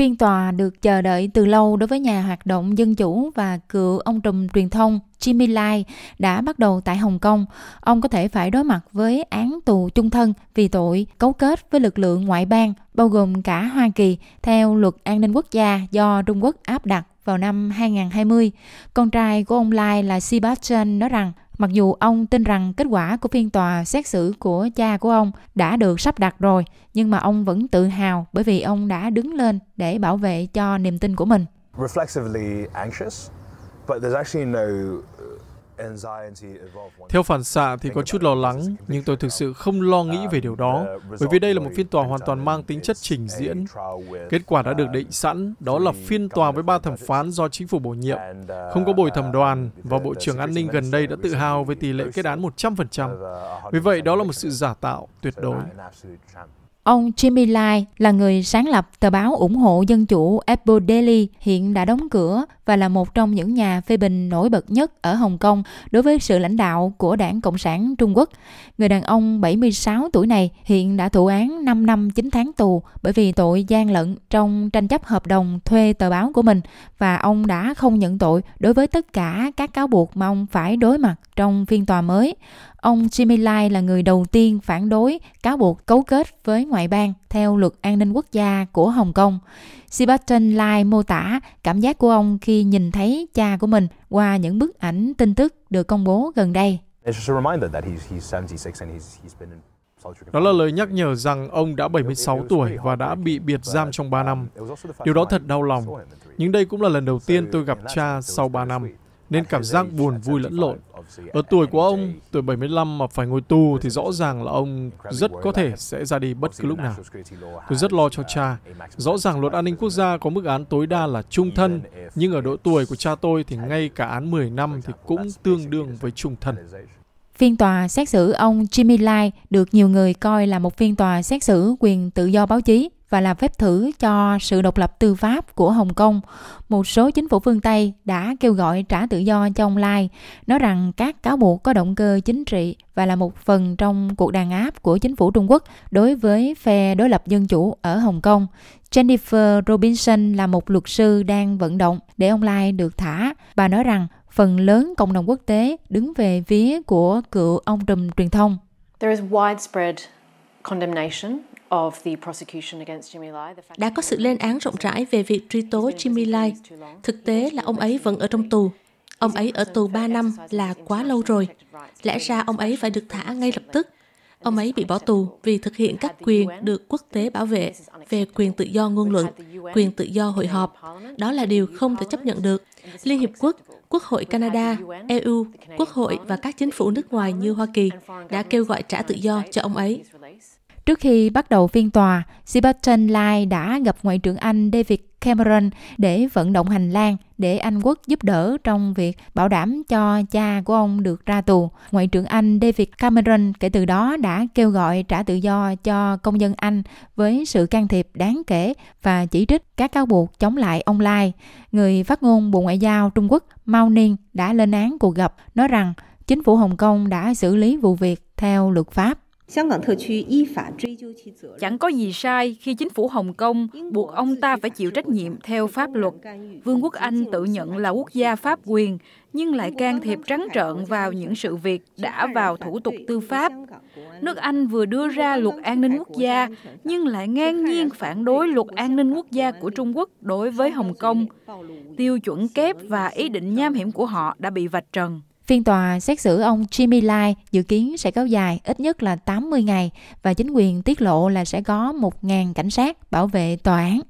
Phiên tòa được chờ đợi từ lâu đối với nhà hoạt động dân chủ và cựu ông trùm truyền thông Jimmy Lai đã bắt đầu tại Hồng Kông. Ông có thể phải đối mặt với án tù chung thân vì tội cấu kết với lực lượng ngoại bang, bao gồm cả Hoa Kỳ, theo luật an ninh quốc gia do Trung Quốc áp đặt vào năm 2020. Con trai của ông Lai là Sebastian nói rằng, mặc dù ông tin rằng kết quả của phiên tòa xét xử của cha của ông đã được sắp đặt rồi, nhưng mà ông vẫn tự hào bởi vì ông đã đứng lên để bảo vệ cho niềm tin của mình. Theo phản xạ thì có chút lo lắng, nhưng tôi thực sự không lo nghĩ về điều đó, bởi vì đây là một phiên tòa hoàn toàn mang tính chất trình diễn. Kết quả đã được định sẵn, đó là phiên tòa với 3 thẩm phán do chính phủ bổ nhiệm, không có bồi thẩm đoàn, và Bộ trưởng An ninh gần đây đã tự hào về tỷ lệ kết án 100%. Vì vậy, đó là một sự giả tạo tuyệt đối. Ông Jimmy Lai là người sáng lập tờ báo ủng hộ dân chủ Apple Daily, hiện đã đóng cửa và là một trong những nhà phê bình nổi bật nhất ở Hồng Kông đối với sự lãnh đạo của Đảng Cộng sản Trung Quốc. Người đàn ông 76 tuổi này hiện đã thụ án 5 năm 9 tháng tù bởi vì tội gian lận trong tranh chấp hợp đồng thuê tờ báo của mình, và ông đã không nhận tội đối với tất cả các cáo buộc mà ông phải đối mặt trong phiên tòa mới. Ông Jimmy Lai là người đầu tiên phản đối cáo buộc cấu kết với ngoại bang theo luật an ninh quốc gia của Hồng Kông. Sebastian Lai mô tả cảm giác của ông khi nhìn thấy cha của mình qua những bức ảnh tin tức được công bố gần đây. Đó là lời nhắc nhở rằng ông đã 76 tuổi và đã bị biệt giam trong 3 năm. Điều đó thật đau lòng. Nhưng đây cũng là lần đầu tiên tôi gặp cha sau 3 năm, nên cảm giác buồn vui lẫn lộn. Ở tuổi của ông, tuổi 75 mà phải ngồi tù thì rõ ràng là ông rất có thể sẽ ra đi bất cứ lúc nào. Tôi rất lo cho cha. Rõ ràng luật an ninh quốc gia có mức án tối đa là chung thân, nhưng ở độ tuổi của cha tôi thì ngay cả án 10 năm thì cũng tương đương với chung thân. Phiên tòa xét xử ông Jimmy Lai được nhiều người coi là một phiên tòa xét xử quyền tự do báo chí và là phép thử cho sự độc lập tư pháp của Hồng Kông. Một số chính phủ phương Tây đã kêu gọi trả tự do cho ông Lai, nói rằng các cáo buộc có động cơ chính trị và là một phần trong cuộc đàn áp của chính phủ Trung Quốc đối với phe đối lập dân chủ ở Hồng Kông. Jennifer Robinson là một luật sư đang vận động để ông Lai được thả. Bà nói rằng phần lớn cộng đồng quốc tế đứng về phía của cựu ông trùm truyền thông. There is widespread condemnation. Đã có sự lên án rộng rãi về việc truy tố Jimmy Lai. Thực tế là ông ấy vẫn ở trong tù. Ông ấy ở tù 3 năm là quá lâu rồi. Lẽ ra ông ấy phải được thả ngay lập tức. Ông ấy bị bỏ tù vì thực hiện các quyền được quốc tế bảo vệ về quyền tự do ngôn luận, quyền tự do hội họp. Đó là điều không thể chấp nhận được. Liên Hiệp Quốc, Quốc hội Canada, EU, Quốc hội và các chính phủ nước ngoài như Hoa Kỳ đã kêu gọi trả tự do cho ông ấy. Trước khi bắt đầu phiên tòa, Sebastian Lai đã gặp Ngoại trưởng Anh David Cameron để vận động hành lang để Anh Quốc giúp đỡ trong việc bảo đảm cho cha của ông được ra tù. Ngoại trưởng Anh David Cameron kể từ đó đã kêu gọi trả tự do cho công dân Anh với sự can thiệp đáng kể và chỉ trích các cáo buộc chống lại ông Lai. Người phát ngôn Bộ Ngoại giao Trung Quốc Mao Ninh đã lên án cuộc gặp, nói rằng chính phủ Hồng Kông đã xử lý vụ việc theo luật pháp. Chẳng có gì sai khi chính phủ Hồng Kông buộc ông ta phải chịu trách nhiệm theo pháp luật. Vương quốc Anh tự nhận là quốc gia pháp quyền, nhưng lại can thiệp trắng trợn vào những sự việc đã vào thủ tục tư pháp. Nước Anh vừa đưa ra luật an ninh quốc gia, nhưng lại ngang nhiên phản đối luật an ninh quốc gia của Trung Quốc đối với Hồng Kông. Tiêu chuẩn kép và ý định nham hiểm của họ đã bị vạch trần. Phiên tòa xét xử ông Jimmy Lai dự kiến sẽ kéo dài ít nhất là 80 ngày và chính quyền tiết lộ là sẽ có 1.000 cảnh sát bảo vệ tòa án.